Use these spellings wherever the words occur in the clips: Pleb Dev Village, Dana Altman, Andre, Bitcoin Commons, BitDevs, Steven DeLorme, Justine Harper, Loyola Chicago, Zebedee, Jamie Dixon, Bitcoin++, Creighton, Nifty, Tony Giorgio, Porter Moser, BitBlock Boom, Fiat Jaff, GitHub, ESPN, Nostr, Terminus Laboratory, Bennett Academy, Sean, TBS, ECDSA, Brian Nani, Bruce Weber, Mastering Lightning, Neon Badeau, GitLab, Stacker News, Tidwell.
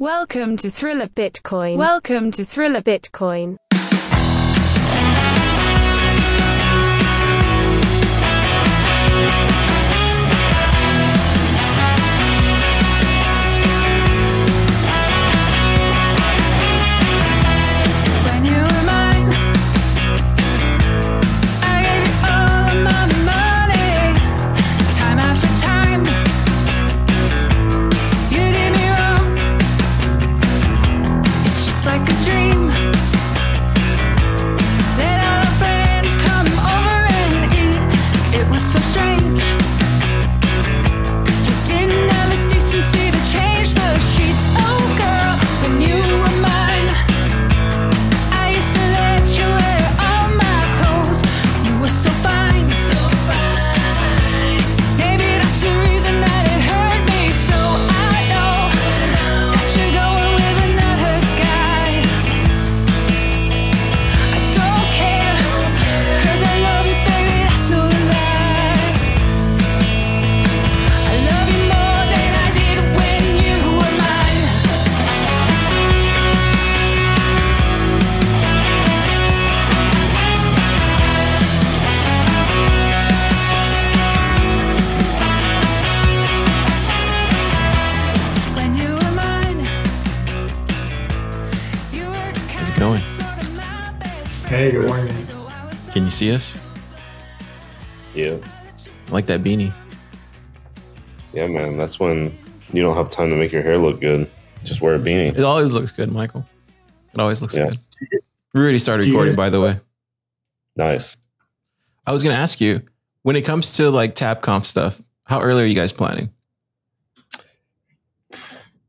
Welcome to Thriller Bitcoin. Welcome to Thriller Bitcoin. Hey, good morning. Can you see us? Yeah. I like that beanie. Yeah, man. That's when you don't have time to make your hair look good. Just wear a beanie. It always looks good, Michael. It always looks good. We already started recording, by the way. Nice. I was going to ask you, when it comes to like TabConf stuff, how early are you guys planning?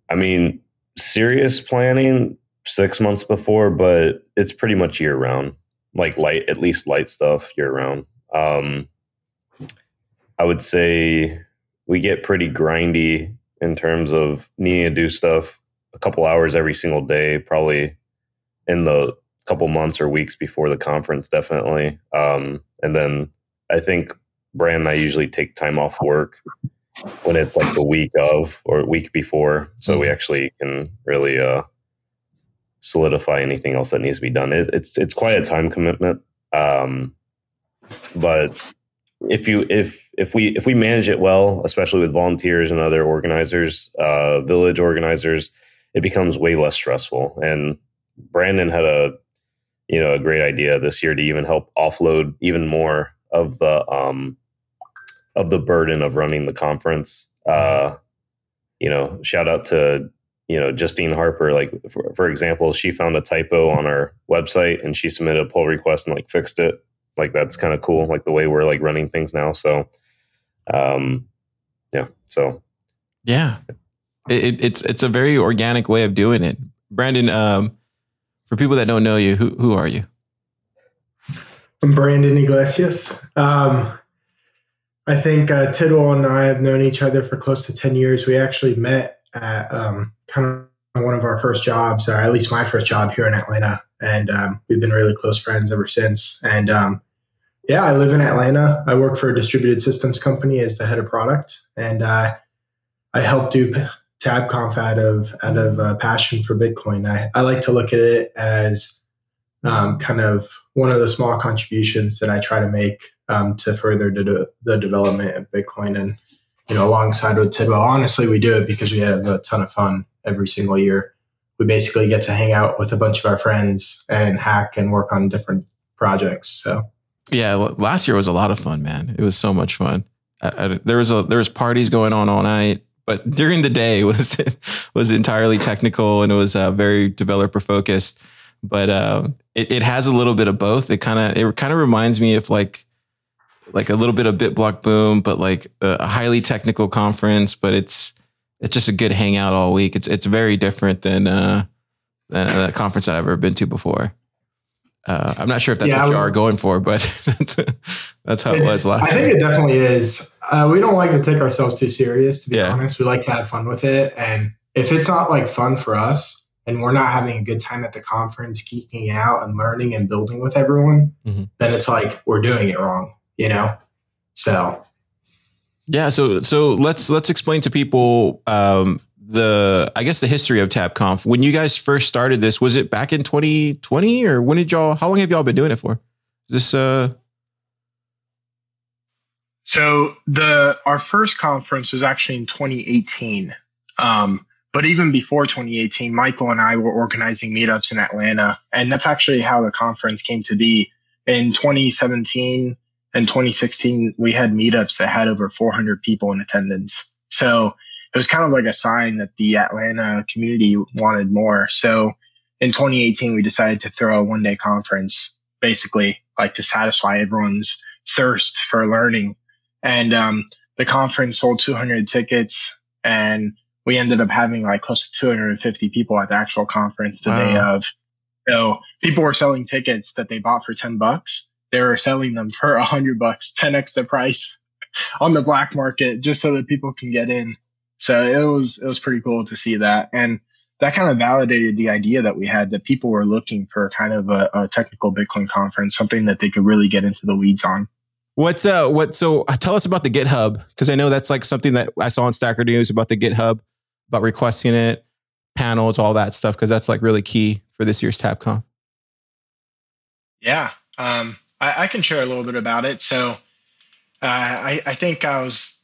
I mean, serious planning 6 months before, but it's pretty much year round. Like light, at least light stuff year round. I would say we get pretty grindy in terms of needing to do stuff a couple hours every single day, probably in the couple months or weeks before the conference, definitely. And then I think Brand and I usually take time off work when it's like the week of or week before, so we actually can really solidify anything else that needs to be done. It's quite a time commitment, but if we manage it well, especially with volunteers and other organizers, village organizers, it becomes way less stressful. And Brandon had a great idea this year to even help offload even more of the burden of running the conference. Shout out to Justine Harper, like for example, she found a typo on our website and she submitted a pull request and like fixed it. Like that's kind of cool. Like the way we're like running things now. So, it's a very organic way of doing it. Brandon, for people that don't know you, who are you? I'm Brandon Iglesias. I think Tidwell and I have known each other for close to 10 years. We actually met at kind of one of our first jobs, or at least my first job here in Atlanta. And we've been really close friends ever since. And I live in Atlanta. I work for a distributed systems company as the head of product. And I help do TabConf out of passion for Bitcoin. I like to look at it as kind of one of the small contributions that I try to make to further the development of Bitcoin. And alongside with Tidwell, honestly, we do it because we have a ton of fun every single year. We basically get to hang out with a bunch of our friends and hack and work on different projects. So, yeah, last year was a lot of fun, man. It was so much fun. There was parties going on all night, but during the day it was entirely technical and it was very developer focused. But it has a little bit of both. It kind of reminds me of like a little bit of BitBlock Boom, but like a highly technical conference, but it's just a good hangout all week. It's very different than a conference that I've ever been to before. I'm not sure if that's what you are going for, but that's how it was last year. I think it definitely is. We don't like to take ourselves too serious, to be honest. We like to have fun with it. And if it's not like fun for us and we're not having a good time at the conference, geeking out and learning and building with everyone, then it's like, we're doing it wrong. So let's explain to people the history of TabConf. When you guys first started this, was it back in 2020 or when did y'all, how long have y'all been doing it for? Is this So our first conference was actually in 2018. But even before 2018, Michael and I were organizing meetups in Atlanta, and that's actually how the conference came to be. In 2017 and 2016, we had meetups that had over 400 people in attendance. So it was kind of like a sign that the Atlanta community wanted more. So in 2018, we decided to throw a one-day conference, basically like to satisfy everyone's thirst for learning. And the conference sold 200 tickets, and we ended up having like close to 250 people at the actual conference the day of. So people were selling tickets that they bought for $10. They were selling them for $100, 10x the price on the black market, just so that people can get in. So it was pretty cool to see that. And that kind of validated the idea that we had, that people were looking for kind of a technical Bitcoin conference, something that they could really get into the weeds on. So tell us about the GitHub, because I know that's like something that I saw on Stacker News about the GitHub, about requesting it, panels, all that stuff, because that's like really key for this year's TabConf. Yeah, I can share a little bit about it. So I think I was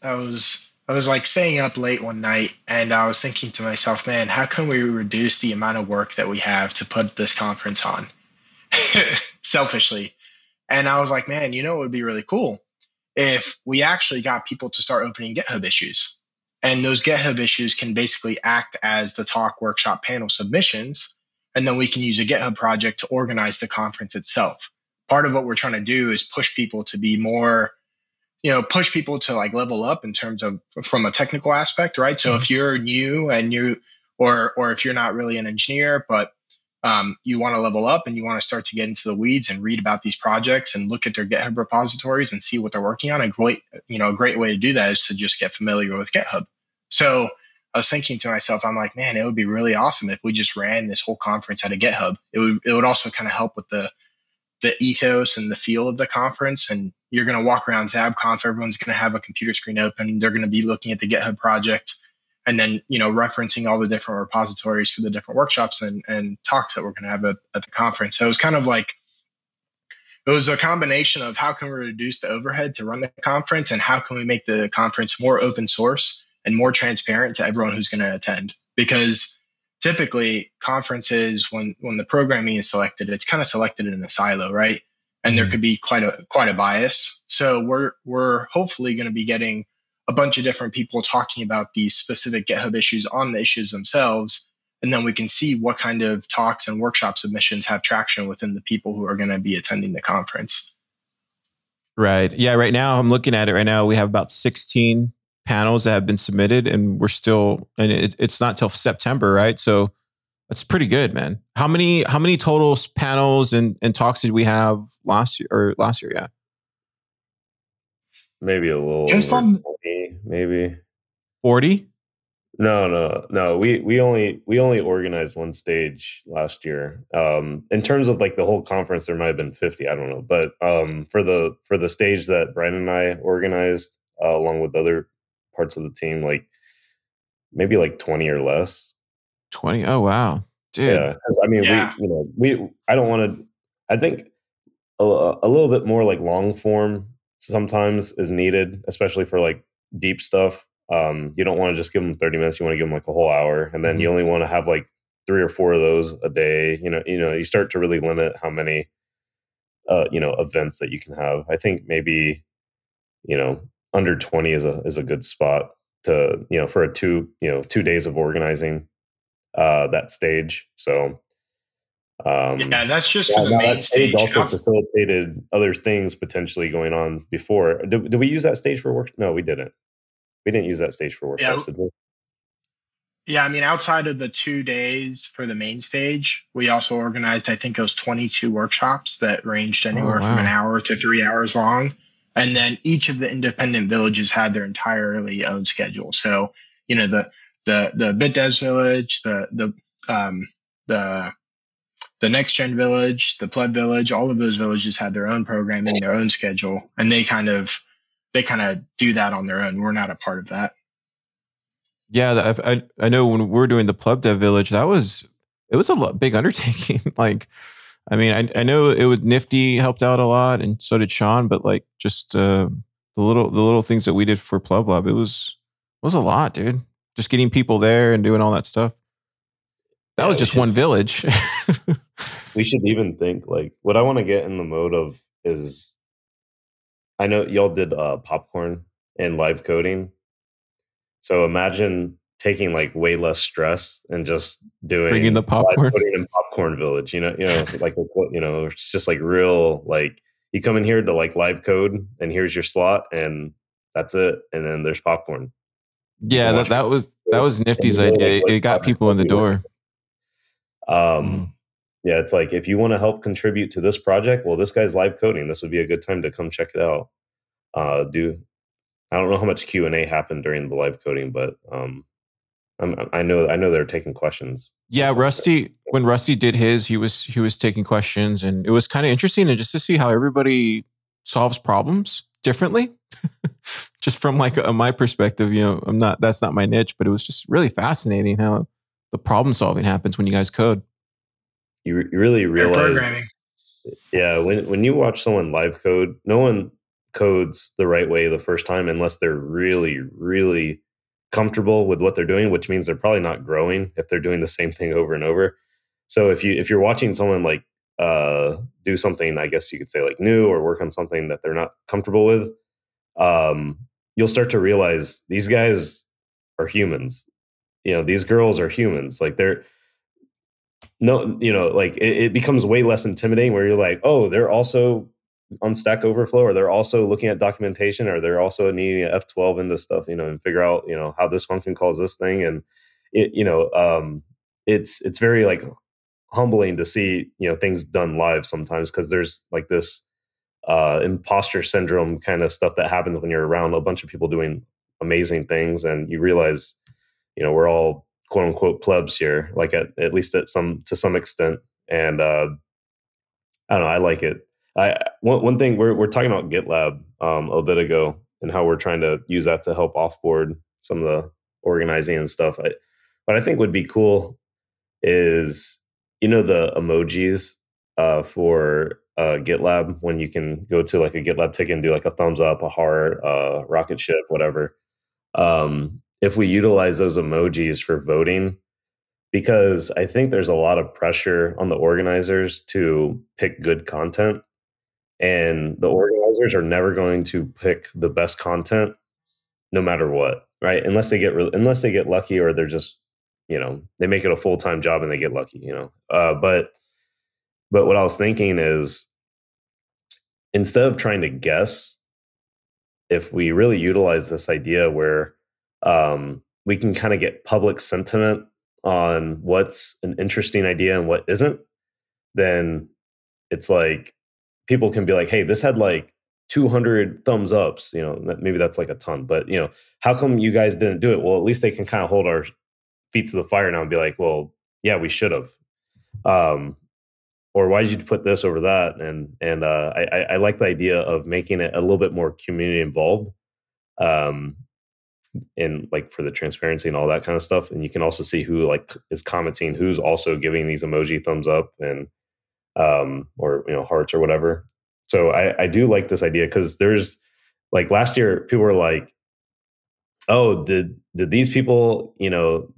like staying up late one night, and I was thinking to myself, man, how can we reduce the amount of work that we have to put this conference on? Selfishly. And I was like, man, you know, it would be really cool if we actually got people to start opening GitHub issues. And those GitHub issues can basically act as the talk, workshop, panel submissions. And then we can use a GitHub project to organize the conference itself. Part of what we're trying to do is push people to be more, you know, push people to like level up in terms of from a technical aspect, right? So if you're new and or if you're not really an engineer, but you want to level up and you want to start to get into the weeds and read about these projects and look at their GitHub repositories and see what they're working on. A great way to do that is to just get familiar with GitHub. So I was thinking to myself, I'm like, man, it would be really awesome if we just ran this whole conference out of GitHub. It would also kind of help with the ethos and the feel of the conference. And you're going to walk around TabConf. Everyone's going to have a computer screen open. They're going to be looking at the GitHub project. And then, you know, referencing all the different repositories for the different workshops and talks that we're going to have at the conference. So it was kind of like, it was a combination of how can we reduce the overhead to run the conference and how can we make the conference more open source and more transparent to everyone who's going to attend? Because typically conferences, when the programming is selected, it's kind of selected in a silo, right? And there could be quite a bias. So we're hopefully going to be getting a bunch of different people talking about these specific GitHub issues on the issues themselves. And then we can see what kind of talks and workshop submissions have traction within the people who are going to be attending the conference. Right. Yeah. Right now, I'm looking at it right now. We have about 16 panels that have been submitted, and we're still, and it's not till September, right? So that's pretty good, man. How many total panels and talks did we have last year? Yeah. Maybe a little just over 20, maybe 40. No. We only organized one stage last year. In terms of like the whole conference, there might have been 50. I don't know, but for the stage that Brandon and I organized, along with other parts of the team, like maybe like 20 or less. 20. Oh wow, dude. Yeah, I mean, yeah. I don't want to. I think a little bit more like long form sometimes is needed, especially for like deep stuff. You don't want to just give them 30 minutes. You want to give them like a whole hour, and then you only want to have like 3 or 4 of those a day. You start to really limit how many, events that you can have. I think maybe, under 20 is a good spot to, for a 2 days of organizing, that stage. So, that's just for the main stage. Also facilitated other things potentially going on before. Did we use that stage for work? No, we didn't. We didn't use that stage for workshops. Yeah, I mean, outside of the 2 days for the main stage, we also organized, I think it was 22 workshops that ranged anywhere from an hour to 3 hours long. And then each of the independent villages had their entirely own schedule. So, the BitDes village, the NextGen village, the Pleb village, all of those villages had their own programming, their own schedule, and they kind of do that on their own. We're not a part of that. Yeah, I know when we're doing the Pleb Dev Village, that was, it was a big undertaking. Like, I mean, I know it was Nifty helped out a lot, and so did Sean. But like, just the little things that we did for Pleb Lab, it was a lot, dude. Just getting people there and doing all that stuff. That was just one village. We should even think, like, what I want to get in the mode of is, I know y'all did popcorn and live coding. So imagine taking like way less stress and just doing bringing the popcorn, putting in popcorn village. You know, it's like it's just like real. Like you come in here to like live code, and here's your slot, and that's it. And then there's popcorn. Yeah, that was Nifty's idea. It got people in the door. Yeah, it's like if you want to help contribute to this project, well, this guy's live coding. This would be a good time to come check it out. I don't know how much Q&A happened during the live coding, but I know they're taking questions. Yeah, Rusty. When Rusty did his, he was taking questions, and it was kind of interesting, and just to see how everybody solves problems differently. Just from like my perspective, you know, that's not my niche, but it was just really fascinating how the problem solving happens when you guys code. You really realize, yeah. When you watch someone live code, no one codes the right way the first time unless they're really, really comfortable with what they're doing, which means they're probably not growing if they're doing the same thing over and over. So if you're watching someone like do something, I guess you could say like new, or work on something that they're not comfortable with, you'll start to realize these guys are humans. You know, these girls are humans. Like it becomes way less intimidating where you're like, oh, they're also on Stack Overflow, or they're also looking at documentation, or they're also needing an F12 into stuff, you know, and figure out, you know, how this function calls this thing. And it, you know, it's very like humbling to see, you know, things done live sometimes, because there's like this imposter syndrome kind of stuff that happens when you're around a bunch of people doing amazing things, and you realize, you know, we're all quote unquote plebs here, like at least to some extent. And I don't know, I like it. One thing we're talking about GitLab a little bit ago, and how we're trying to use that to help offboard some of the organizing and stuff. What I think would be cool is, you know, the emojis for GitLab, when you can go to like a GitLab ticket and do like a thumbs up, a heart, rocket ship, whatever. If we utilize those emojis for voting, because I think there's a lot of pressure on the organizers to pick good content. And the organizers are never going to pick the best content, no matter what, right? Unless they get lucky, or they're just, you know, they make it a full-time job and they get lucky, you know. But what I was thinking is, instead of trying to guess, if we really utilize this idea where we can kind of get public sentiment on what's an interesting idea and what isn't, then it's like, people can be like, hey, this had like 200 thumbs ups, you know, maybe that's like a ton, but you know, how come you guys didn't do it? Well, at least they can kind of hold our feet to the fire now and be like, well, yeah, we should have, or why did you put this over that? And I like the idea of making it a little bit more community involved, in like for the transparency and all that kind of stuff. And you can also see who like is commenting, who's also giving these emoji thumbs up and, or, you know, hearts or whatever. So I do like this idea, because there's like last year people were like, oh, did these people, you know,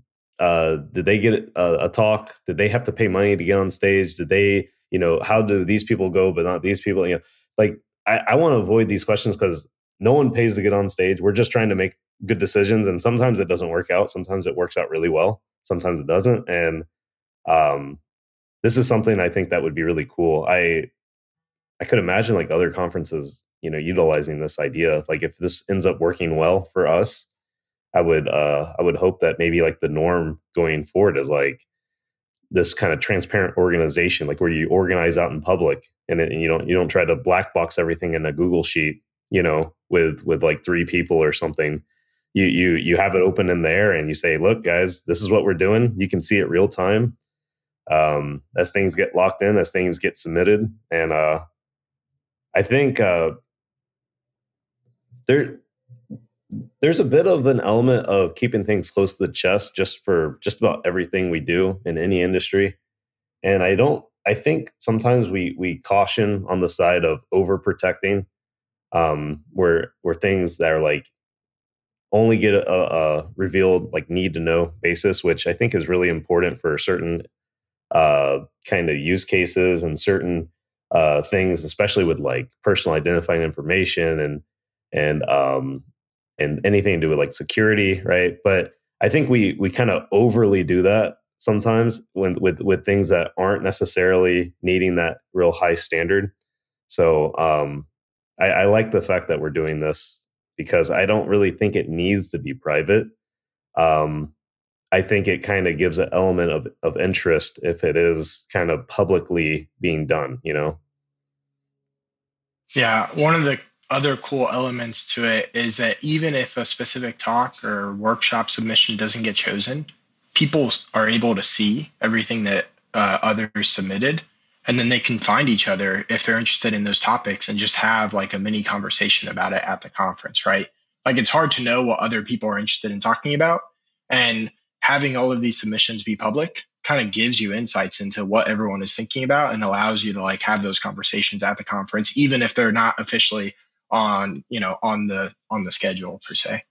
did they get a talk? Did they have to pay money to get on stage? Did they, you know, how do these people go, but not these people? You know, like I want to avoid these questions, because no one pays to get on stage. We're just trying to make good decisions. And sometimes it doesn't work out. Sometimes it works out really well. Sometimes it doesn't. And, this is something I think that would be really cool. I could imagine like other conferences, you know, utilizing this idea. Like if this ends up working well for us, I would hope that maybe like the norm going forward is like this kind of transparent organization, like where you organize out in public, and you don't try to black box everything in a Google sheet, you know, with like three people or something. You have it open in there, and you say, look, guys, this is what we're doing. You can see it real time. As things get locked in, as things get submitted. And I think there's a bit of an element of keeping things close to the chest just for just about everything we do in any industry. And I think sometimes we caution on the side of overprotecting, where things that are like only get a revealed like need to know basis, which I think is really important for certain kind of use cases and certain things, especially with like personal identifying information and anything to do with like security, right? But I think we kind of overly do that sometimes with things that aren't necessarily needing that real high standard. So I like the fact that we're doing this because I don't really think it needs to be private. I think it kind of gives an element of interest if it is kind of publicly being done, you know? Yeah, one of the other cool elements to it is that even if a specific talk or workshop submission doesn't get chosen, people are able to see everything that others submitted, and then they can find each other if they're interested in those topics and just have like a mini conversation about it at the conference, right? Like it's hard to know what other people are interested in talking about, and having all of these submissions be public kind of gives you insights into what everyone is thinking about and allows you to like have those conversations at the conference, even if they're not officially on the schedule per se.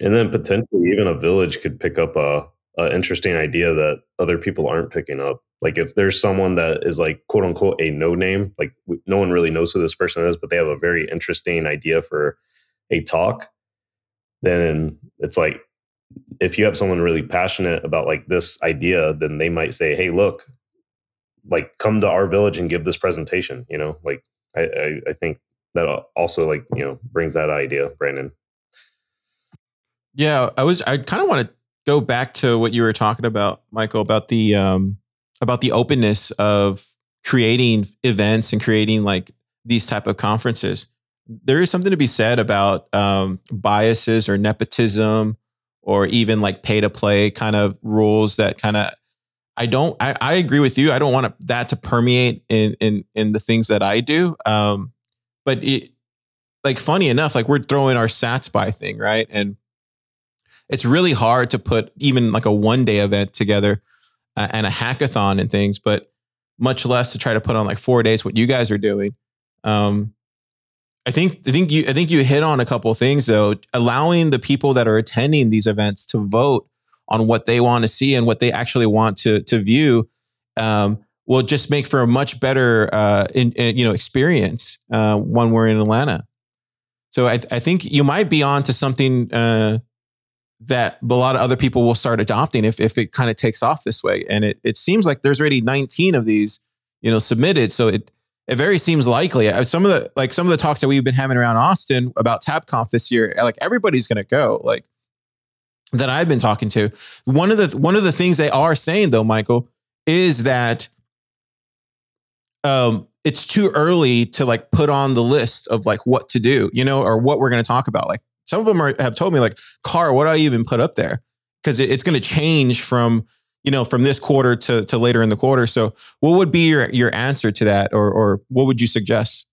And then potentially even a village could pick up a interesting idea that other people aren't picking up. Like if there's someone that is like quote unquote a no name, like no one really knows who this person is, but they have a very interesting idea for a talk, then it's like, if you have someone really passionate about like this idea, then they might say, hey, look, like come to our village and give this presentation, you know, like I think that also like, you know, brings that idea, Brandon. Yeah, I kind of want to go back to what you were talking about, Michael, about the openness of creating events and creating like these type of conferences. There is something to be said about biases or nepotism, or even like pay to play kind of rules that kind of, I agree with you. I don't want that to permeate in the things that I do. But it, like funny enough, like we're throwing our sats by thing, right? And it's really hard to put even like a 1-day event together and a hackathon and things, but much less to try to put on like 4 days what you guys are doing. I think you hit on a couple of things though, allowing the people that are attending these events to vote on what they want to see and what they actually want to view will just make for a much better experience when we're in Atlanta. So I think you might be on to something that a lot of other people will start adopting if it kind of takes off this way. And it seems like there's already 19 of these, you know, submitted. So it very seems likely. Some of the talks that we've been having around Austin about TabConf this year, like everybody's going to go. Like that I've been talking to. One of the things they are saying though, Michael, is that it's too early to like put on the list of like what to do, you know, or what we're going to talk about. Like some of them have told me like, Car, what do I even put up there? Because it's going to change from, you know, from this quarter to later in the quarter. So what would be your answer to that, or what would you suggest?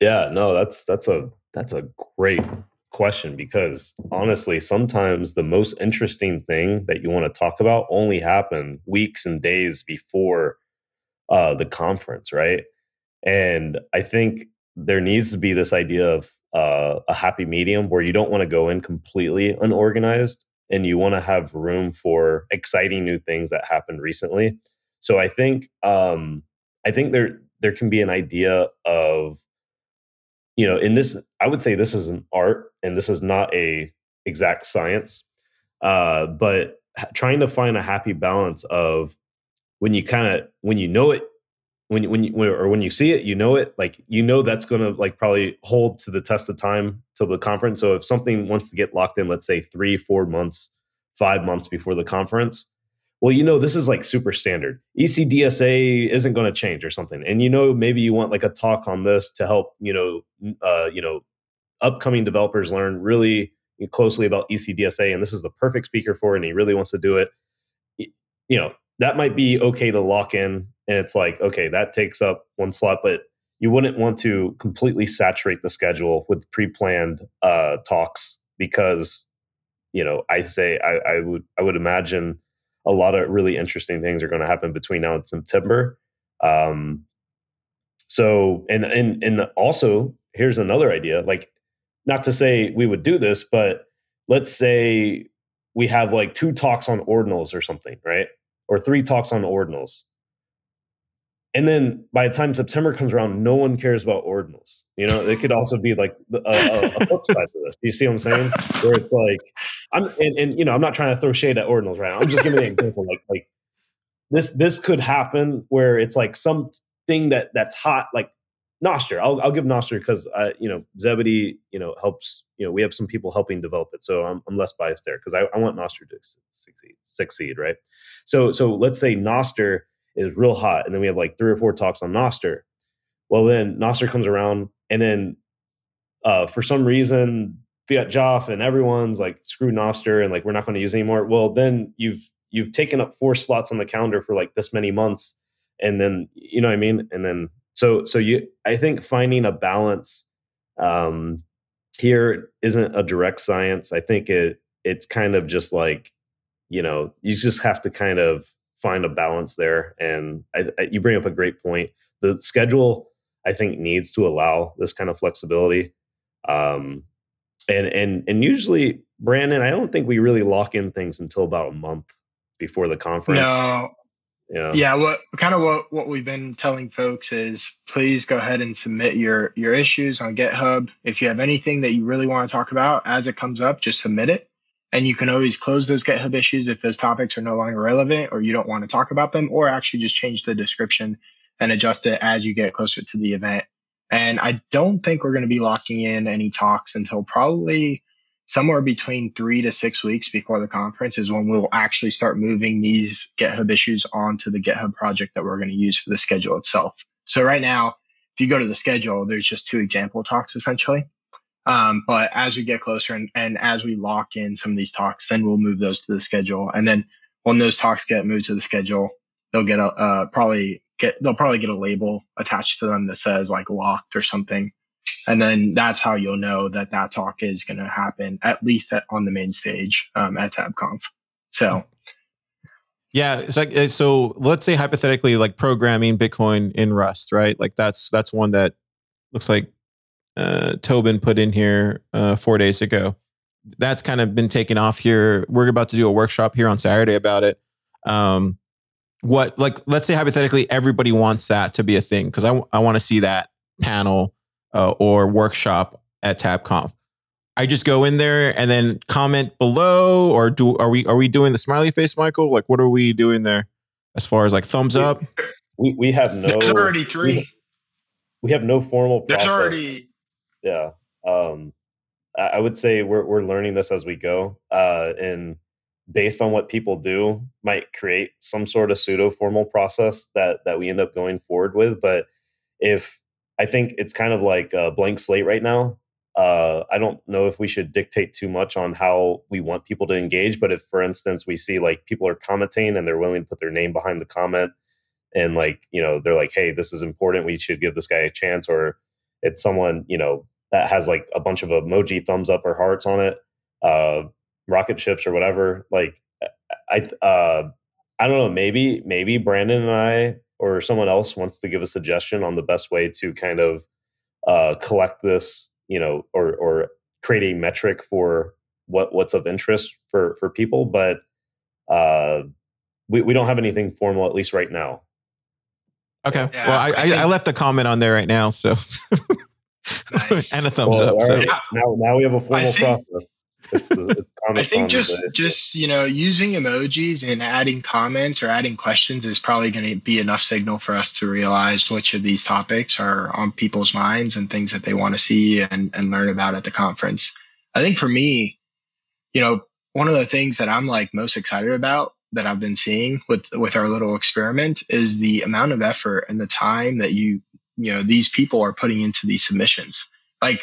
Yeah, no, that's a great question, because honestly, sometimes the most interesting thing that you want to talk about only happen weeks and days before the conference, right? And I think there needs to be this idea of a happy medium where you don't want to go in completely unorganized, and you want to have room for exciting new things that happened recently. So I think there can be an idea of, you know, in this, I would say this is an art and this is not a exact science, but trying to find a happy balance of when you see it, you know it, like, you know, that's going to like probably hold to the test of time till the conference. So if something wants to get locked in, let's say 3-4 months, 5 months before the conference, well, you know, this is like super standard. ECDSA isn't going to change or something. And, you know, maybe you want like a talk on this to help, upcoming developers learn really closely about ECDSA. And this is the perfect speaker for it, and he really wants to do it. You know, that might be okay to lock in. And it's like, okay, that takes up one slot, but you wouldn't want to completely saturate the schedule with pre-planned talks because, you know, I would imagine a lot of really interesting things are going to happen between now and September. So also here's another idea, like, not to say we would do this, but let's say we have like 2 talks on ordinals or something, right? Or 3 talks on ordinals. And then by the time September comes around, no one cares about ordinals. You know, it could also be like a flip side of this. Do you see what I'm saying? Where it's like, and you know, I'm not trying to throw shade at ordinals right now. I'm just giving an example. Like this could happen where it's like something that's hot, like Nostr. I'll give Nostr because you know, Zebedee, you know, helps. You know, we have some people helping develop it, so I'm less biased there because I want Nostr to succeed, right? So let's say Nostr is real hot, and then we have like 3 or 4 talks on Nostr. Well, then Nostr comes around, and then for some reason Fiat Jaff and everyone's like, screw Nostr, and like, we're not going to use it anymore. Well, then you've taken up 4 slots on the calendar for like this many months, and then, you know what I mean, and then. So you, I think finding a balance here isn't a direct science. I think it's kind of just like, you know, you just have to kind of find a balance there. And you bring up a great point. The schedule, I think, needs to allow this kind of flexibility. And usually, Brandon, I don't think we really lock in things until about a month before the conference. No. Yeah. What we've been telling folks is, please go ahead and submit your issues on GitHub. If you have anything that you really want to talk about as it comes up, just submit it. And you can always close those GitHub issues if those topics are no longer relevant or you don't want to talk about them, or actually just change the description and adjust it as you get closer to the event. And I don't think we're going to be locking in any talks until probably somewhere between 3 to 6 weeks before the conference is when we'll actually start moving these GitHub issues onto the GitHub project that we're going to use for the schedule itself. So right now, if you go to the schedule, there's just 2 example talks essentially. But as we get closer and as we lock in some of these talks, then we'll move those to the schedule. And then when those talks get moved to the schedule, they'll get a they'll probably get a label attached to them that says like locked or something. And then that's how you'll know that talk is going to happen, at least on the main stage at TabConf. So, yeah. It's like, so let's say hypothetically, like programming Bitcoin in Rust, right? Like that's one that looks like Tobin put in here 4 days ago. That's kind of been taken off here. We're about to do a workshop here on Saturday about it. Let's say hypothetically, everybody wants that to be a thing because I want to see that panel. Or workshop at TabConf. I just go in there and then comment below, or are we doing the smiley face, Michael? Like, what are we doing there as far as like thumbs up? We have no. There's already 3. We have no formal process. There's already. Yeah, I would say we're learning this as we go, and based on what people do, might create some sort of pseudo formal process that we end up going forward with. But I think it's kind of like a blank slate right now. I don't know if we should dictate too much on how we want people to engage, but if, for instance, we see like people are commenting and they're willing to put their name behind the comment and like, you know, they're like, hey, this is important, we should give this guy a chance, or it's someone, you know, that has like a bunch of emoji thumbs up or hearts on it, rocket ships or whatever. Like, I don't know, maybe Brandon and I, or someone else wants to give a suggestion on the best way to kind of collect this, you know, or create a metric for what's of interest for people. But we don't have anything formal, at least right now. Okay. Yeah, well, I left a comment on there right now, so nice. And a thumbs up. Right. So. Yeah. Now we have a formal process. I think just you know, using emojis and adding comments or adding questions is probably going to be enough signal for us to realize which of these topics are on people's minds and things that they want to see and learn about at the conference. I think for me, you know, one of the things that I'm like most excited about that I've been seeing with our little experiment is the amount of effort and the time that you know, these people are putting into these submissions. Like,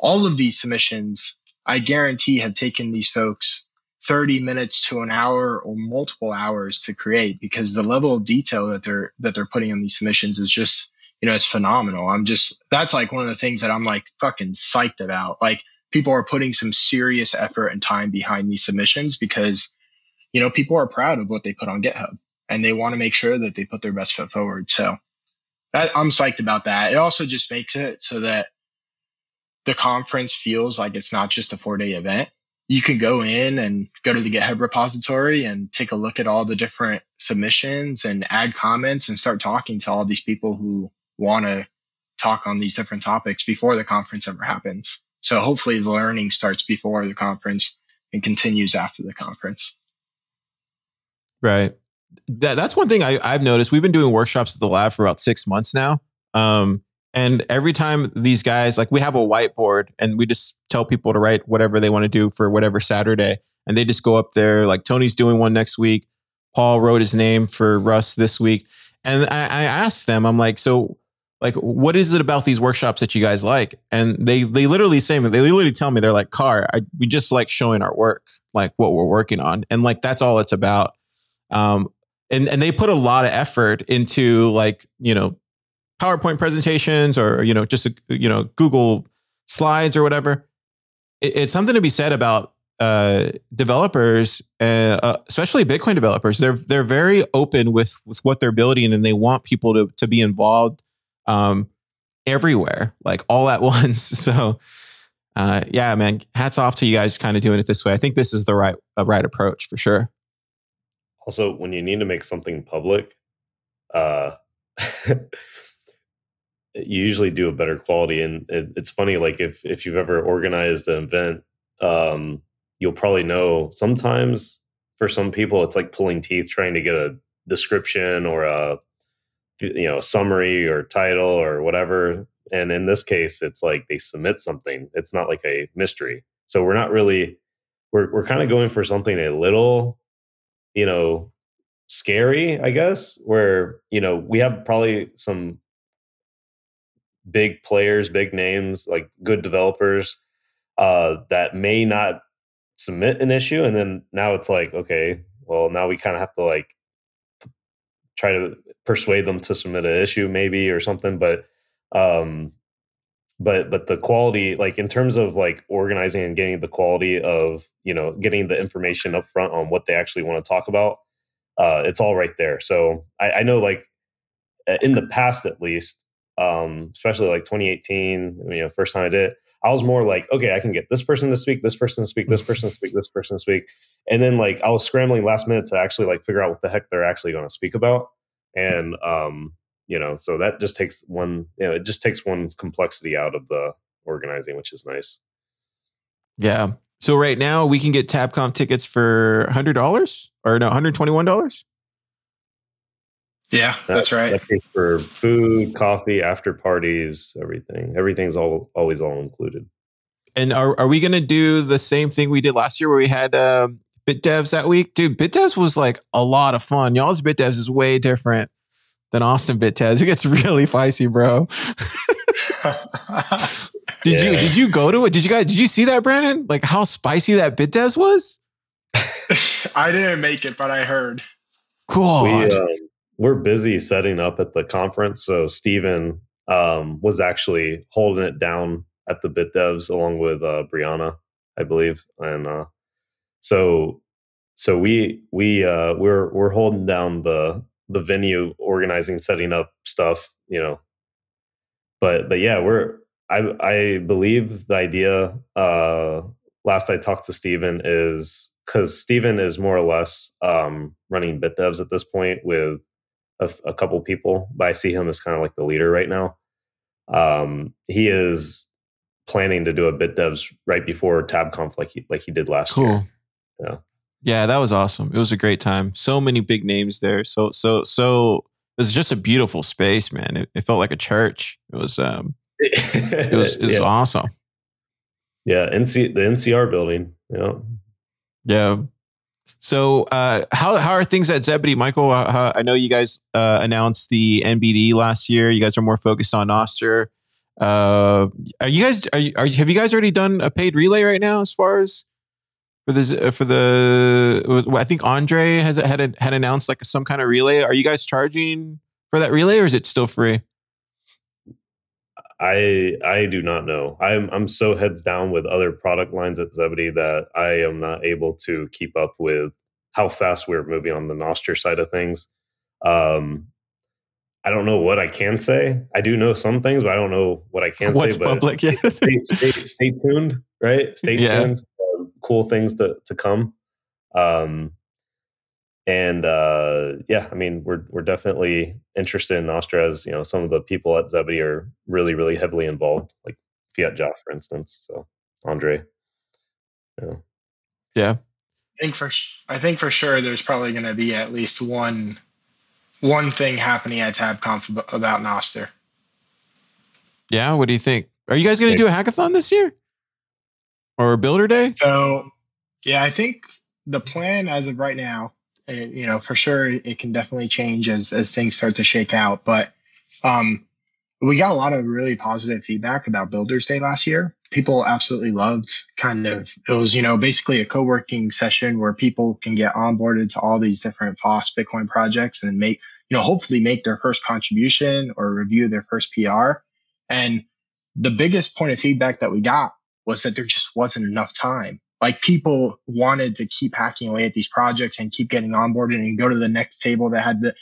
all of these submissions, I guarantee, have taken these folks 30 minutes to an hour or multiple hours to create, because the level of detail that they're putting on these submissions is just, you know, it's phenomenal. That's like one of the things that I'm like fucking psyched about. Like, people are putting some serious effort and time behind these submissions because, you know, people are proud of what they put on GitHub and they want to make sure that they put their best foot forward. So that, I'm psyched about that. It also just makes it so that the conference feels like it's not just a 4-day event. You can go in and go to the GitHub repository and take a look at all the different submissions and add comments and start talking to all these people who want to talk on these different topics before the conference ever happens. So hopefully the learning starts before the conference and continues after the conference. Right. That's one thing I've noticed. We've been doing workshops at the lab for about 6 months now. And every time these guys, like, we have a whiteboard and we just tell people to write whatever they want to do for whatever Saturday. And they just go up there, like Tony's doing one next week. Paul wrote his name for Russ this week. And I asked them, I'm like, so like, what is it about these workshops that you guys like? And they literally say, they literally tell me, they're like, we just like showing our work, like what we're working on. And like, that's all it's about. And they put a lot of effort into, like, you know, PowerPoint presentations or, you know, just, you know, Google slides or whatever. It's something to be said about developers, especially Bitcoin developers. They're very open with what they're building, and they want people to be involved everywhere, like all at once. So yeah, man, hats off to you guys kind of doing it this way. I think this is the right approach for sure. Also, when you need to make something public, you usually do a better quality. And it's funny, like if you've ever organized an event, you'll probably know sometimes for some people, it's like pulling teeth trying to get a description or a summary or title or whatever. And in this case, it's like they submit something. It's not like a mystery. So we're not really, we're kind of going for something a little, you know, scary, I guess, where, you know, we have probably some big players, big names, like good developers that may not submit an issue. And then now it's like, okay, well, now we kind of have to like try to persuade them to submit an issue maybe or something. But the quality, like in terms of like organizing and getting the quality of, you know, getting the information up front on what they actually want to talk about, it's all right there. So I know, like in the past, at least, especially like 2018, you know, first time I did it, I was more like, okay, I can get this person to speak, this person to speak, this person to speak, this person to speak. And then like, I was scrambling last minute to actually like figure out what the heck they're actually going to speak about. And, you know, so that just takes one, you know, it just takes one complexity out of the organizing, which is nice. Yeah. So right now we can get TabConf tickets for $100 or no, $121. Yeah, that's right. That pays for food, coffee, after parties, everything. Everything's all included. And are we going to do the same thing we did last year where we had BitDevs that week? Dude, BitDevs was like a lot of fun. Y'all's BitDevs is way different than Austin BitDevs. It gets really feisty, bro. Did you go to it? Did you see that, Brandon? Like how spicy that BitDevs was? I didn't make it, but I heard. Cool. We're busy setting up at the conference. So Steven was actually holding it down at the BitDevs along with Brianna, I believe. And so we're holding down the venue, organizing, setting up stuff, you know. But yeah, I believe the idea, last I talked to Steven, is because Steven is more or less running BitDevs at this point with a couple people, but I see him as kind of like the leader right now. He is planning to do a BitDevs right before TabConf like he did last year. Yeah. Yeah, that was awesome. It was a great time. So many big names there. So it was just a beautiful space, man. It felt like a church. It was it was yeah. Awesome. Yeah, the NCR building. Yeah. Yeah. So how are things at Zebedee, Michael? I know you guys announced the NBD last year. You guys are more focused on Nostr. Have you guys already done a paid relay right now as far as for the I think Andre had announced like some kind of relay. Are you guys charging for that relay or is it still free? I do not know. I'm so heads down with other product lines at Zebedee that I am not able to keep up with how fast we're moving on the Nostr side of things. I don't know what I can say. I do know some things, but I don't know what I can say. But public, yeah. Stay tuned, right? Stay tuned. Cool things to come. I mean, we're definitely interested in Nostr, as you know, some of the people at Zebedee are really, really heavily involved, like Fiat Jaff, for instance. So Andre, yeah. I think for sure, there's probably going to be at least one thing happening at TabConf about Nostr. Yeah, what do you think? Are you guys going to do a hackathon this year or Builder Day? So, yeah, I think the plan as of right now, for sure, it can definitely change as things start to shake out. But we got a lot of really positive feedback about Builders Day last year. People absolutely loved it was, basically a co-working session where people can get onboarded to all these different FOSS Bitcoin projects and make, hopefully make their first contribution or review their first PR. And the biggest point of feedback that we got was that there just wasn't enough time. Like, people wanted to keep hacking away at these projects and keep getting onboarded and go to the next table that had a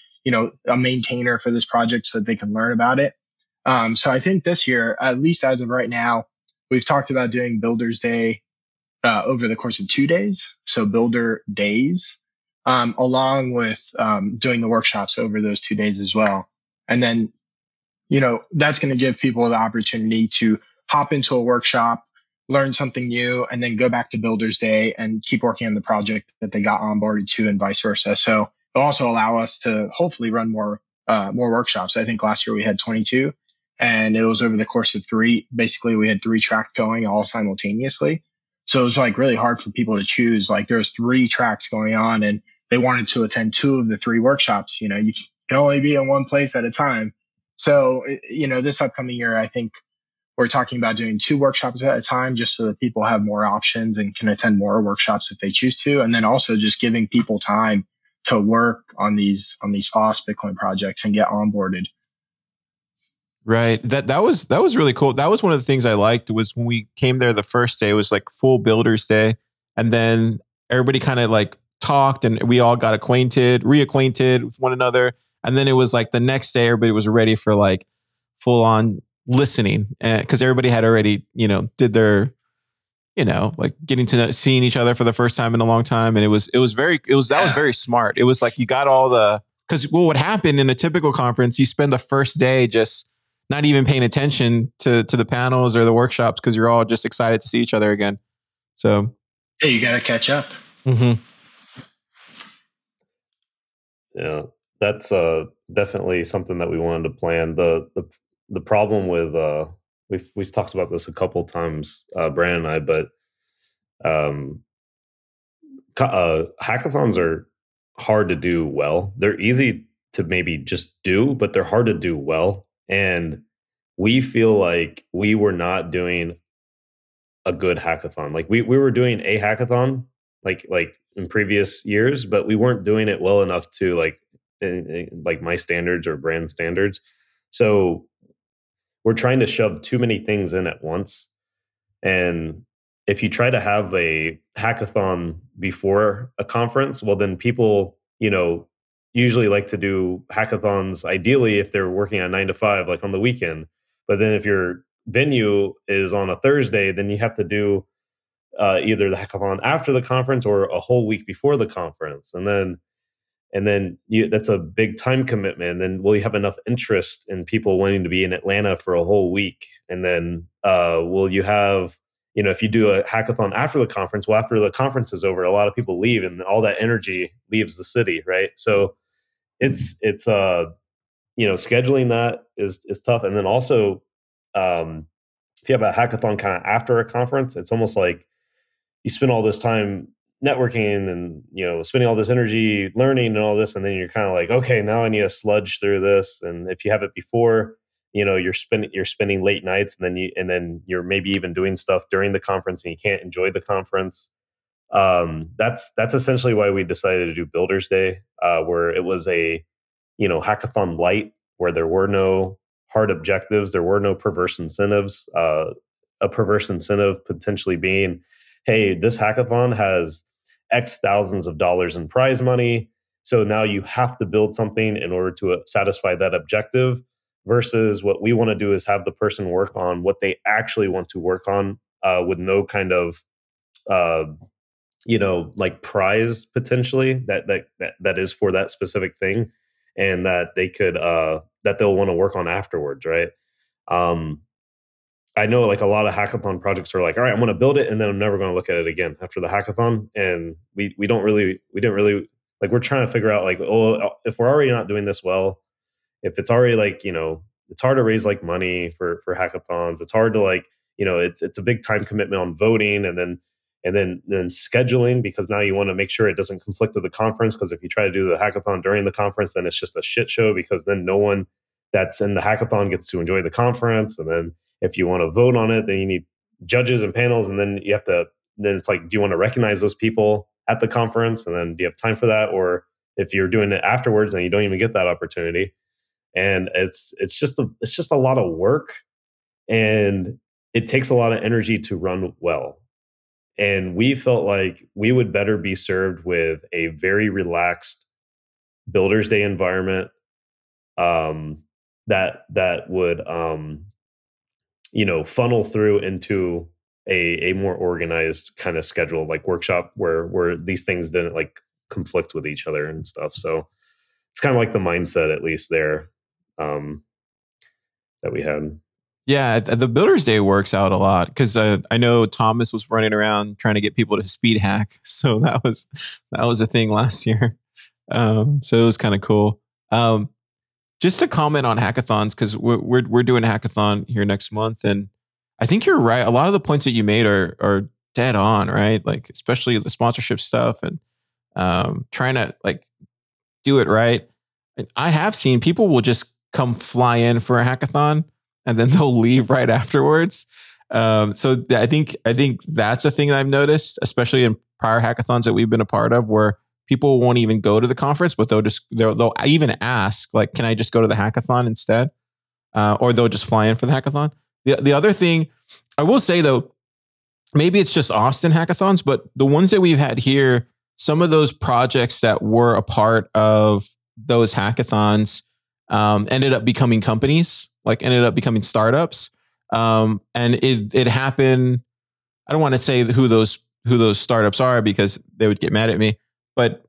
maintainer for this project so that they can learn about it. So I think this year, at least as of right now, we've talked about doing Builders Day over the course of 2 days. So Builder Days, along with doing the workshops over those 2 days as well. And then, that's going to give people the opportunity to hop into a workshop, learn something new, and then go back to Builders Day and keep working on the project that they got onboarded to, and vice versa. So it'll also allow us to hopefully run more workshops. I think last year we had 22, and it was over the course of three. Basically, we had three tracks going all simultaneously. So it was really hard for people to choose. Like, there's three tracks going on, and they wanted to attend two of the three workshops. You can only be in one place at a time. So this upcoming year, I think we're talking about doing two workshops at a time, just so that people have more options and can attend more workshops if they choose to. And then also just giving people time to work on these FOSS Bitcoin projects and get onboarded. Right. That was really cool. That was one of the things I liked, was when we came there the first day, it was like full Builders Day. And then everybody kind of talked, and we all got reacquainted with one another. And then it was the next day, everybody was ready for full on listening, because everybody had already did their getting to know, seeing each other for the first time in a long time. And it was very smart. It was you got all the, because what happened in a typical conference, you spend the first day just not even paying attention to the panels or the workshops, because you're all just excited to see each other again. So hey, you gotta catch up. Mm-hmm. Yeah, that's definitely something that we wanted to plan. The problem with we've talked about this a couple times, Brandon and I, but hackathons are hard to do well. They're easy to maybe just do, but they're hard to do well. And we feel like we were not doing a good hackathon. Like, we were doing a hackathon like in previous years, but we weren't doing it well enough to like my standards or brand standards. So we're trying to shove too many things in at once. And if you try to have a hackathon before a conference, well, then people, usually like to do hackathons, ideally, if they're working on 9 to 5, like on the weekend. But then if your venue is on a Thursday, then you have to do either the hackathon after the conference or a whole week before the conference. And then that's a big time commitment. And then will you have enough interest in people wanting to be in Atlanta for a whole week? And then will you have, if you do a hackathon after the conference, well, after the conference is over, a lot of people leave, and all that energy leaves the city, right? So it's scheduling that is tough. And then also, if you have a hackathon kind of after a conference, it's almost like you spend all this time networking and spending all this energy learning and all this, and then you're kind of like, okay, now I need to sludge through this. And if you have it before, you're spending late nights, and then you're maybe even doing stuff during the conference, and you can't enjoy the conference. That's essentially why we decided to do Builders Day, where it was a hackathon light, where there were no hard objectives. There were no perverse incentives. A perverse incentive potentially being, hey, this hackathon has X thousands of dollars in prize money, so now you have to build something in order to satisfy that objective, versus what we want to do is have the person work on what they actually want to work on with no kind of, like prize potentially that is for that specific thing, and that they could, that they'll want to work on afterwards, right? I know like a lot of hackathon projects are like, all right, I'm going to build it and then I'm never going to look at it again after the hackathon. And we didn't really like, we're trying to figure out like, oh, if we're already not doing this well, if it's already like, it's hard to raise like money for hackathons. It's hard to like, it's a big time commitment on voting and then scheduling, because now you want to make sure it doesn't conflict with the conference. Because if you try to do the hackathon during the conference, then it's just a shit show, because then no one that's in the hackathon gets to enjoy the conference. And then if you want to vote on it, then you need judges and panels. And then you have to, then it's like, do you want to recognize those people at the conference? And then do you have time for that? Or if you're doing it afterwards, then you don't even get that opportunity. And it's just a lot of work, and it takes a lot of energy to run well. And we felt like we would better be served with a very relaxed Builders Day environment, that would, funnel through into a more organized kind of schedule, like workshop where these things didn't like conflict with each other and stuff. So it's kind of like the mindset, at least there, that we had. Yeah, the Builders Day works out a lot, because I know Thomas was running around trying to get people to speed hack. So that was a thing last year. So it was kind of cool. Just to comment on hackathons, because we're doing a hackathon here next month, and I think you're right. A lot of the points that you made are dead on, right? Like especially the sponsorship stuff and trying to like do it right. And I have seen people will just come fly in for a hackathon and then they'll leave right afterwards. So I think that's a thing that I've noticed, especially in prior hackathons that we've been a part of, where people won't even go to the conference, but they'll even ask, like, can I just go to the hackathon instead? Or they'll just fly in for the hackathon. The other thing I will say, though, maybe it's just Austin hackathons, but the ones that we've had here, some of those projects that were a part of those hackathons ended up becoming companies, like ended up becoming startups. And it happened. I don't want to say who those startups are, because they would get mad at me. But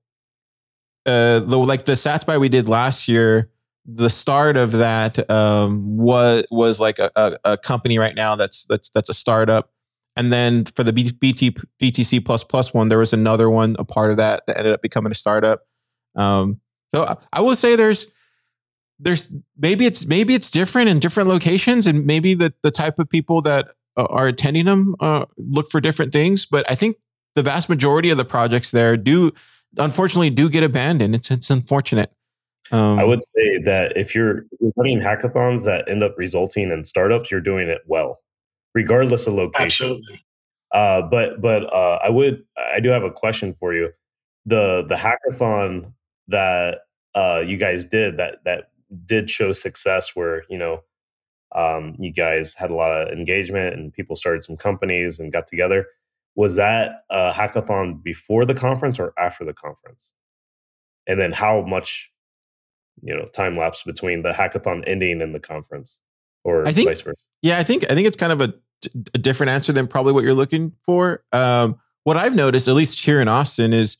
the SatsBuy we did last year, the start of that was like a company right now that's a startup. And then for the BTC++ one, there was another one, a part of that ended up becoming a startup. So I will say there's maybe it's different in different locations, and maybe the type of people that are attending them look for different things. But I think the vast majority of the projects there do unfortunately get abandoned. It's unfortunate. I would say that if you're running hackathons that end up resulting in startups, you're doing it well, regardless of location. Absolutely. But I do have a question for you. The hackathon that you guys did that did show success, where you guys had a lot of engagement and people started some companies and got together. Was that a hackathon before the conference or after the conference? And then how much time lapse between the hackathon ending and the conference, or vice versa? Yeah, I think it's kind of a different answer than probably what you're looking for. What I've noticed, at least here in Austin, is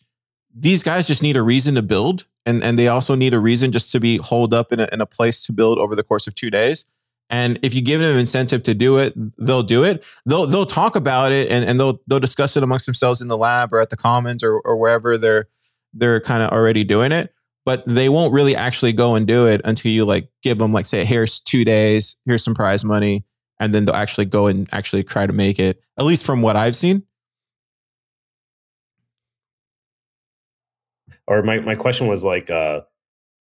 these guys just need a reason to build. And they also need a reason just to be holed up in a place to build over the course of 2 days. And if you give them an incentive to do it, they'll do it. They'll talk about it and they'll discuss it amongst themselves in the lab or at the Commons or wherever they're kind of already doing it. But they won't really actually go and do it until you like give them like, say, here's 2 days, here's some prize money, and then they'll actually go and actually try to make it, at least from what I've seen. Or my question was like, the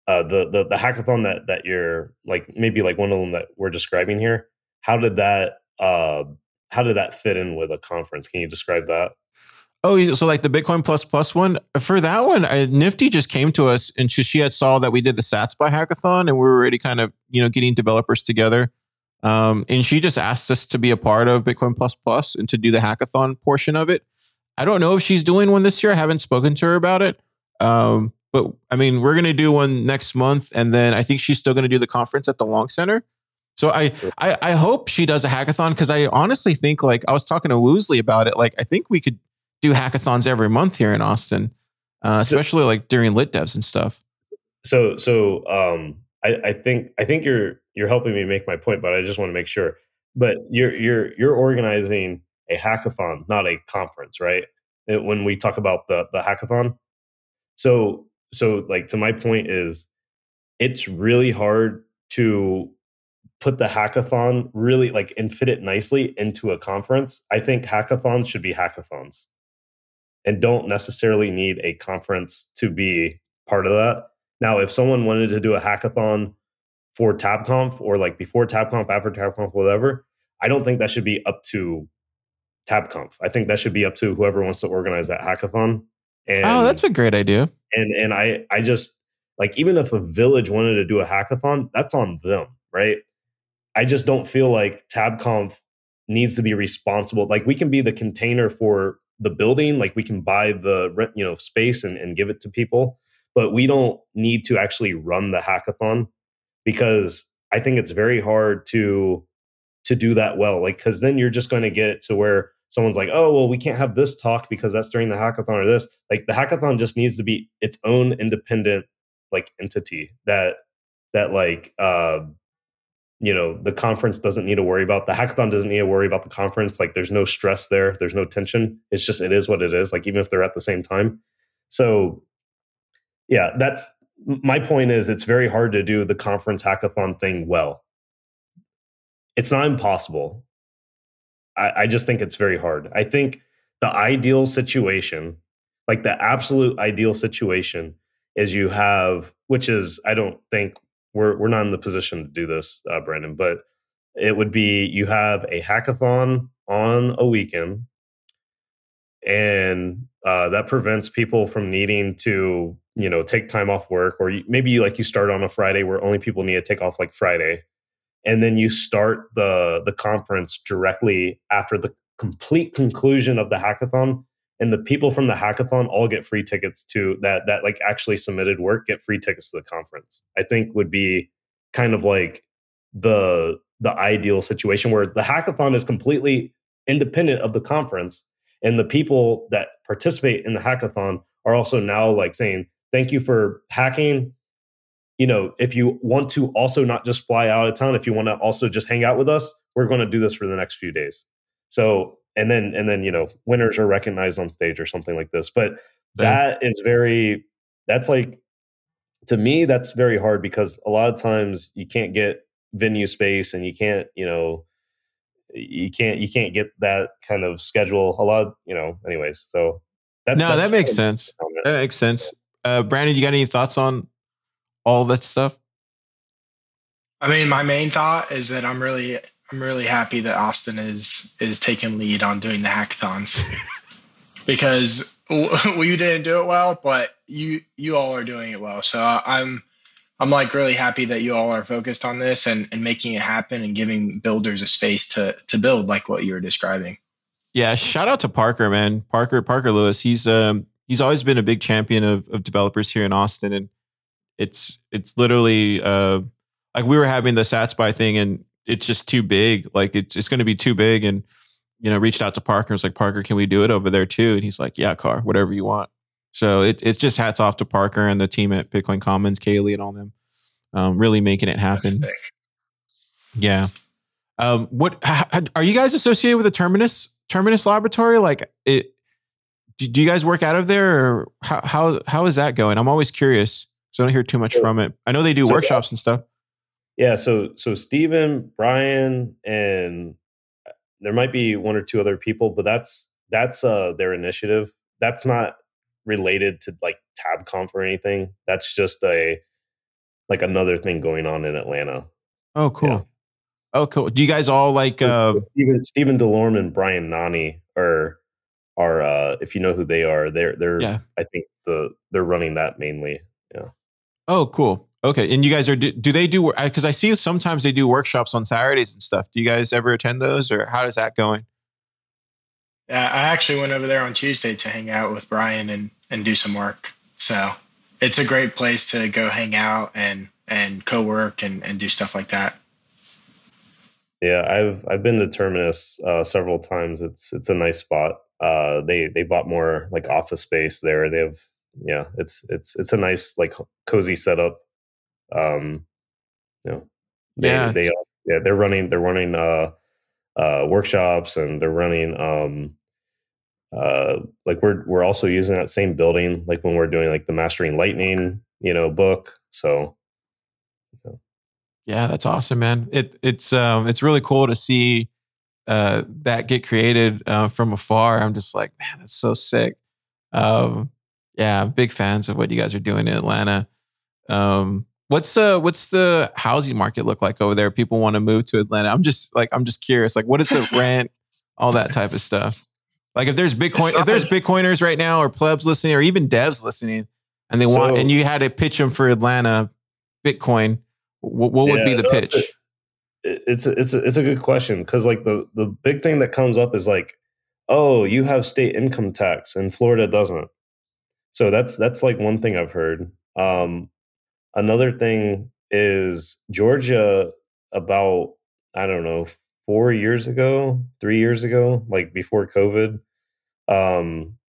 hackathon that you're like, maybe like one of them that we're describing here, how did that fit in with a conference? Can you describe that? Oh, so like the Bitcoin++ one, for that one, Nifty just came to us and she had saw that we did the Sats by Hackathon and we were already kind of, you know, getting developers together. And she just asked us to be a part of Bitcoin++ and to do the hackathon portion of it. I don't know if she's doing one this year. I haven't spoken to her about it. But I mean, we're going to do one next month. And then I think she's still going to do the conference at the Long Center. So I hope she does a hackathon, because I honestly think, like, I was talking to Woosley about it. Like, I think we could do hackathons every month here in Austin, especially like during Lit Devs and stuff. So I think you're helping me make my point, but I just want to make sure. But you're organizing a hackathon, not a conference, right? When we talk about the hackathon. So like, to my point is, it's really hard to put the hackathon really like and fit it nicely into a conference. I think hackathons should be hackathons and don't necessarily need a conference to be part of that. Now, if someone wanted to do a hackathon for TabConf, or like before TabConf, after TabConf, whatever, I don't think that should be up to TabConf. I think that should be up to whoever wants to organize that hackathon. And, oh, that's a great idea. And I just, like, even if a village wanted to do a hackathon, that's on them, right? I just don't feel like TabConf needs to be responsible. Like, we can be the container for the building. Like, we can buy the rent, you know, space and give it to people, but we don't need to actually run the hackathon, because I think it's very hard to do that well. Like, because then you're just going to get to where someone's like, oh, well, we can't have this talk because that's during the hackathon or this. Like, the hackathon just needs to be its own independent, like, entity that like, you know, the conference doesn't need to worry about. The hackathon doesn't need to worry about the conference. Like, there's no stress there. There's no tension. It's just, it is what it is. Like, even if they're at the same time. So yeah, that's my point is, it's very hard to do the conference hackathon thing well. It's not impossible. I just think it's very hard. I think the ideal situation, like the absolute ideal situation, is you have, which is, I don't think, We're not in the position to do this, Brandon, but it would be, you have a hackathon on a weekend, and that prevents people from needing to, you know, take time off work, or maybe like you start on a Friday where only people need to take off like Friday, and then you start the conference directly after the complete conclusion of the hackathon, and the people from the hackathon all get free tickets to that like actually submitted work, get free tickets to the conference. I think would be kind of like the ideal situation, where the hackathon is completely independent of the conference, and the people that participate in the hackathon are also now like saying, thank you for hacking. You know, if you want to also not just fly out of town, if you want to also just hang out with us, we're going to do this for the next few days. So, and then, you know, winners are recognized on stage or something like this. But that is that's like, to me, that's very hard, because a lot of times you can't get venue space, and you can't, you know, you can't get that kind of schedule a lot, you know, anyways. So that makes sense. That makes sense. Brandon, you got any thoughts on all that stuff? I mean, my main thought is that I'm really happy that Austin is taking lead on doing the hackathons, because we didn't do it well, but you all are doing it well. So I'm like really happy that you all are focused on this and making it happen and giving builders a space to build, like what you were describing. Yeah. Shout out to Parker, man. Parker Lewis. He's always been a big champion of developers here in Austin. And it's literally, like, we were having the Sats by thing, and it's just too big. Like, it's going to be too big. And, you know, reached out to Parker. I was like, Parker, can we do it over there too? And he's like, yeah, Car, whatever you want. So it's just hats off to Parker and the team at Bitcoin Commons, Kaylee and all them, really making it happen. Yeah. Are you guys associated with the Terminus Laboratory? Like, do you guys work out of there, or how is that going? I'm always curious, so I don't hear too much from it. I know they do workshops and stuff. Yeah, so Steven, Brian, and there might be one or two other people, but that's their initiative. That's not related to like TabConf or anything. That's just like another thing going on in Atlanta. Oh, cool. Yeah. Oh, cool. Do you guys all like Steven DeLorme and Brian Nani are are, if you know who they are, they're yeah. I think they're running that mainly. Yeah. Oh, cool. Okay. And you guys are, do they do, because I see sometimes they do workshops on Saturdays and stuff. Do you guys ever attend those, or how is that going? I actually went over there on Tuesday to hang out with Brian and do some work. So it's a great place to go hang out and co-work and do stuff like that. Yeah, I've been to Terminus several times. It's a nice spot. They bought more like office space there. They have it's a nice like cozy setup. They're running workshops, and they're running like we're also using that same building like when we're doing like the Mastering Lightning book. So. Yeah, that's awesome, man. It's really cool to see that get created from afar. I'm just like, man, that's so sick. Yeah, big fans of what you guys are doing in Atlanta. What's the housing market look like over there? People want to move to Atlanta. I'm just curious. Like, what is the rent, all that type of stuff? Like, if there's Bitcoiners right now, or plebs listening, or even devs listening, and they want, and you had to pitch them for Atlanta Bitcoin. What would be the pitch? It's a good question, because like the big thing that comes up is like, oh, you have state income tax and Florida doesn't. So that's like one thing I've heard. Another thing is Georgia. About 3 years ago, like before COVID,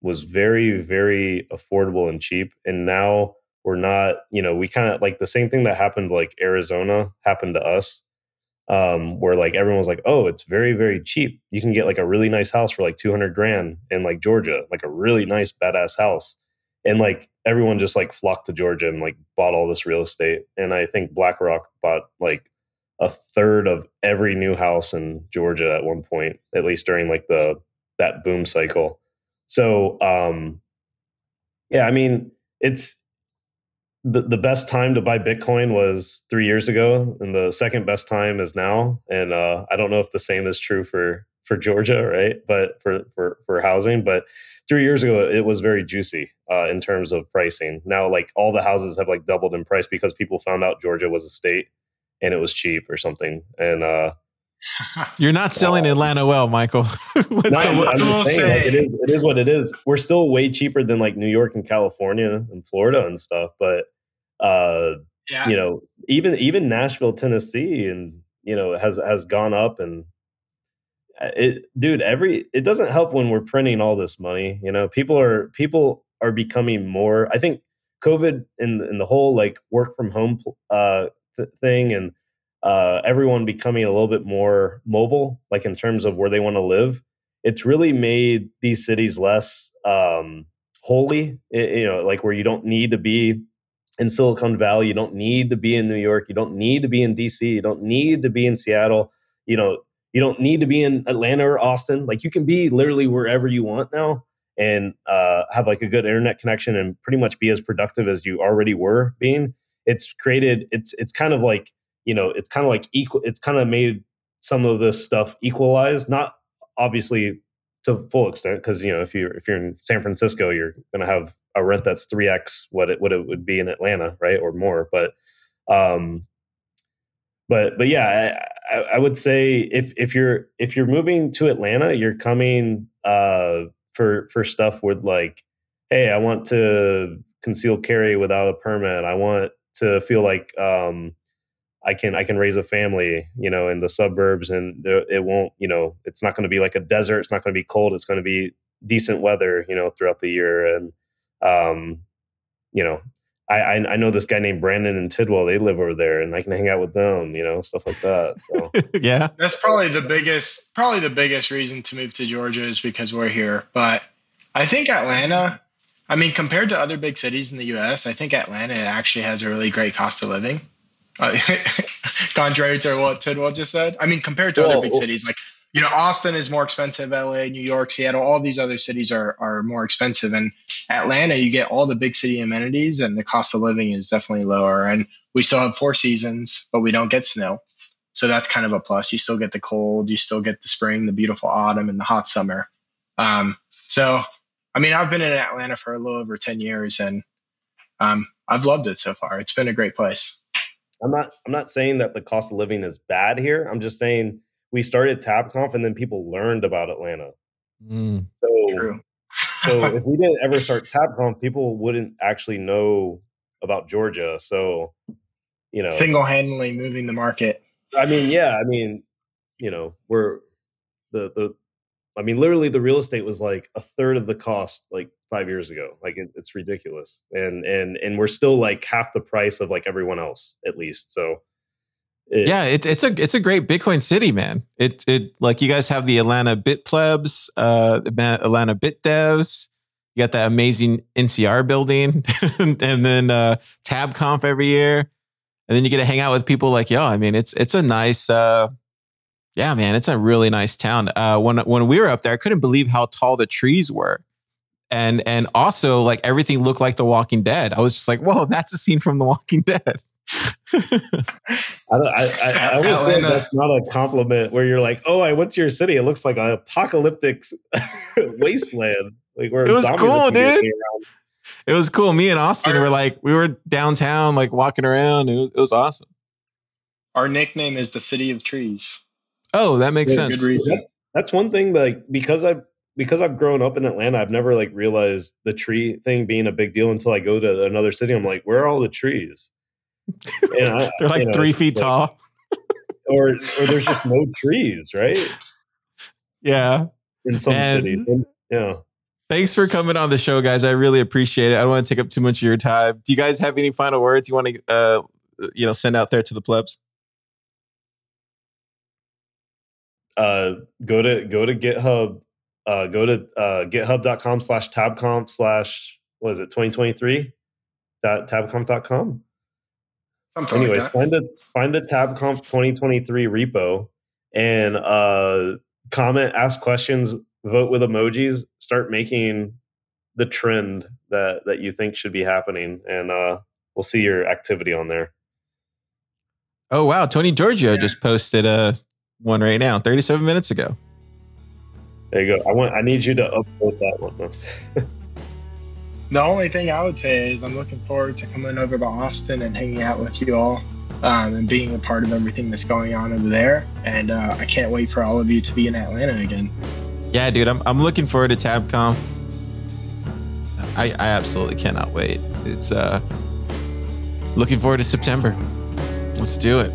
was very, very affordable and cheap, and now. We're not, we kind of like the same thing that happened like Arizona happened to us, where like everyone was like, oh, it's very, very cheap. You can get like a really nice house for like $200,000 in like Georgia, like a really nice badass house. And like everyone just like flocked to Georgia and like bought all this real estate. And I think BlackRock bought like a third of every new house in Georgia at one point, at least during like that boom cycle. So, it's, The best time to buy Bitcoin was 3 years ago, and the second best time is now. And I don't know if the same is true for Georgia, right? But for housing, but 3 years ago it was very juicy in terms of pricing. Now, like all the houses have like doubled in price because people found out Georgia was a state and it was cheap or something. And you're not selling Atlanta well, Michael. It is what it is. We're still way cheaper than like New York and California and Florida and stuff, but. Even Nashville, Tennessee, and has gone up, and it doesn't help when we're printing all this money. People are becoming more. I think COVID and the whole like work from home thing, and everyone becoming a little bit more mobile, like in terms of where they want to live. It's really made these cities less holy. Like where you don't need to be. In Silicon Valley, you don't need to be in New York. You don't need to be in DC. You don't need to be in Seattle. You don't need to be in Atlanta or Austin. Like you can be literally wherever you want now, and have like a good internet connection and pretty much be as productive as you already were being. It's created. It's kind of like it's kind of like equal. It's kind of made some of this stuff equalized, not obviously to full extent, because if you're in San Francisco, you're gonna have a rent that's 3x what it would be in Atlanta, right, or more. But yeah, I would say if you're moving to Atlanta, you're coming for stuff with like, hey, I want to conceal carry without a permit. I want to feel like I can raise a family, in the suburbs, and it won't, it's not going to be like a desert. It's not going to be cold. It's going to be decent weather, throughout the year. And I know this guy named Brandon in Tidwell. They live over there, and I can hang out with them, stuff like that. So yeah, that's probably the biggest reason to move to Georgia is because we're here. But I think Atlanta, compared to other big cities in the U.S., I think Atlanta actually has a really great cost of living. Contrary to what Tidwell just said, compared to other big cities, like Austin is more expensive, LA, New York, Seattle, all these other cities are more expensive. And Atlanta, you get all the big city amenities, and the cost of living is definitely lower. And we still have four seasons, but we don't get snow, so that's kind of a plus. You still get the cold, you still get the spring, the beautiful autumn, and the hot summer. So, I mean, I've been in Atlanta for a little over 10 years, and I've loved it so far. It's been a great place. I'm not saying that the cost of living is bad here. I'm just saying we started TabConf and then people learned about Atlanta. Mm. So, true. So if we didn't ever start TabConf, people wouldn't actually know about Georgia. So, you know, single-handedly moving the market. I mean, yeah. I mean, you know, we're the. I mean, literally, the real estate was like a third of the cost like 5 years ago. Like it's ridiculous, and we're still like half the price of like everyone else, at least. So, it's a great Bitcoin city, man. It like you guys have the Atlanta Bit Plebs, Atlanta BitDevs. You got that amazing NCR building, and then TabConf every year, and then you get to hang out with people like y'all. I mean, it's a nice. Yeah, man, it's a really nice town. When we were up there, I couldn't believe how tall the trees were, and also like everything looked like The Walking Dead. I was just like, whoa, that's a scene from The Walking Dead. I always think that's not a compliment. Where you're like, oh, I went to your city. It looks like an apocalyptic wasteland. Like where it was cool, dude. It was cool. Me and Austin were like, we were downtown, like walking around. It was awesome. Our nickname is the City of Trees. Oh, that makes sense. Good reason. That's one thing. Like because I've grown up in Atlanta, I've never like realized the tree thing being a big deal until I go to another city. I'm like, where are all the trees? And they're like 3 feet tall, or there's just no trees, right? Yeah, in some cities. Yeah. Thanks for coming on the show, guys. I really appreciate it. I don't want to take up too much of your time. Do you guys have any final words you want to send out there to the plebs? Go to GitHub, go to github.com/tabconf/ what is it, 2023 tabconf.com. Anyways, like find the TabConf 2023 repo and comment, ask questions, vote with emojis, start making the trend that you think should be happening, and we'll see your activity on there. Oh wow, Tony Giorgio just posted one right now, 37 minutes ago. There you go. I need you to upload that one. The only thing I would say is I'm looking forward to coming over to Austin and hanging out with you all and being a part of everything that's going on over there. And I can't wait for all of you to be in Atlanta again. Yeah, dude, I'm looking forward to TabConf. I absolutely cannot wait. It's looking forward to September. Let's do it.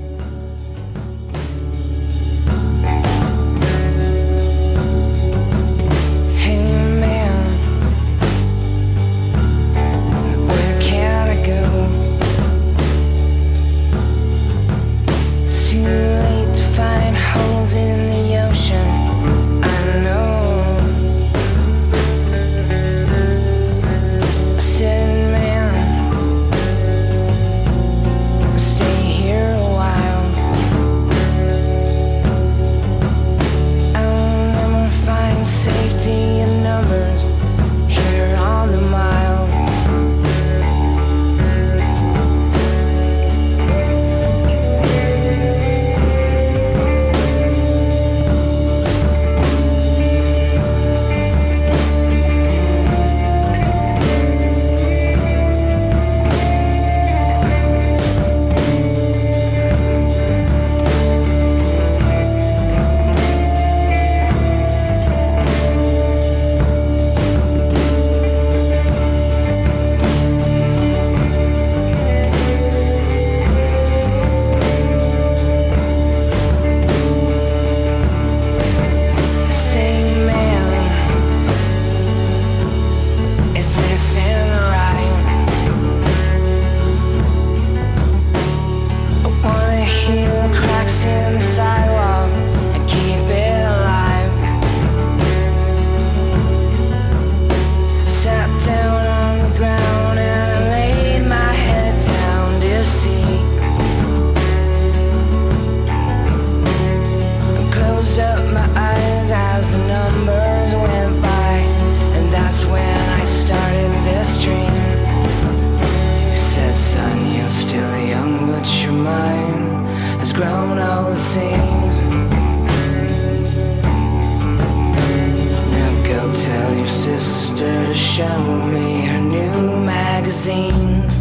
Tell you. sister to show me her new magazine.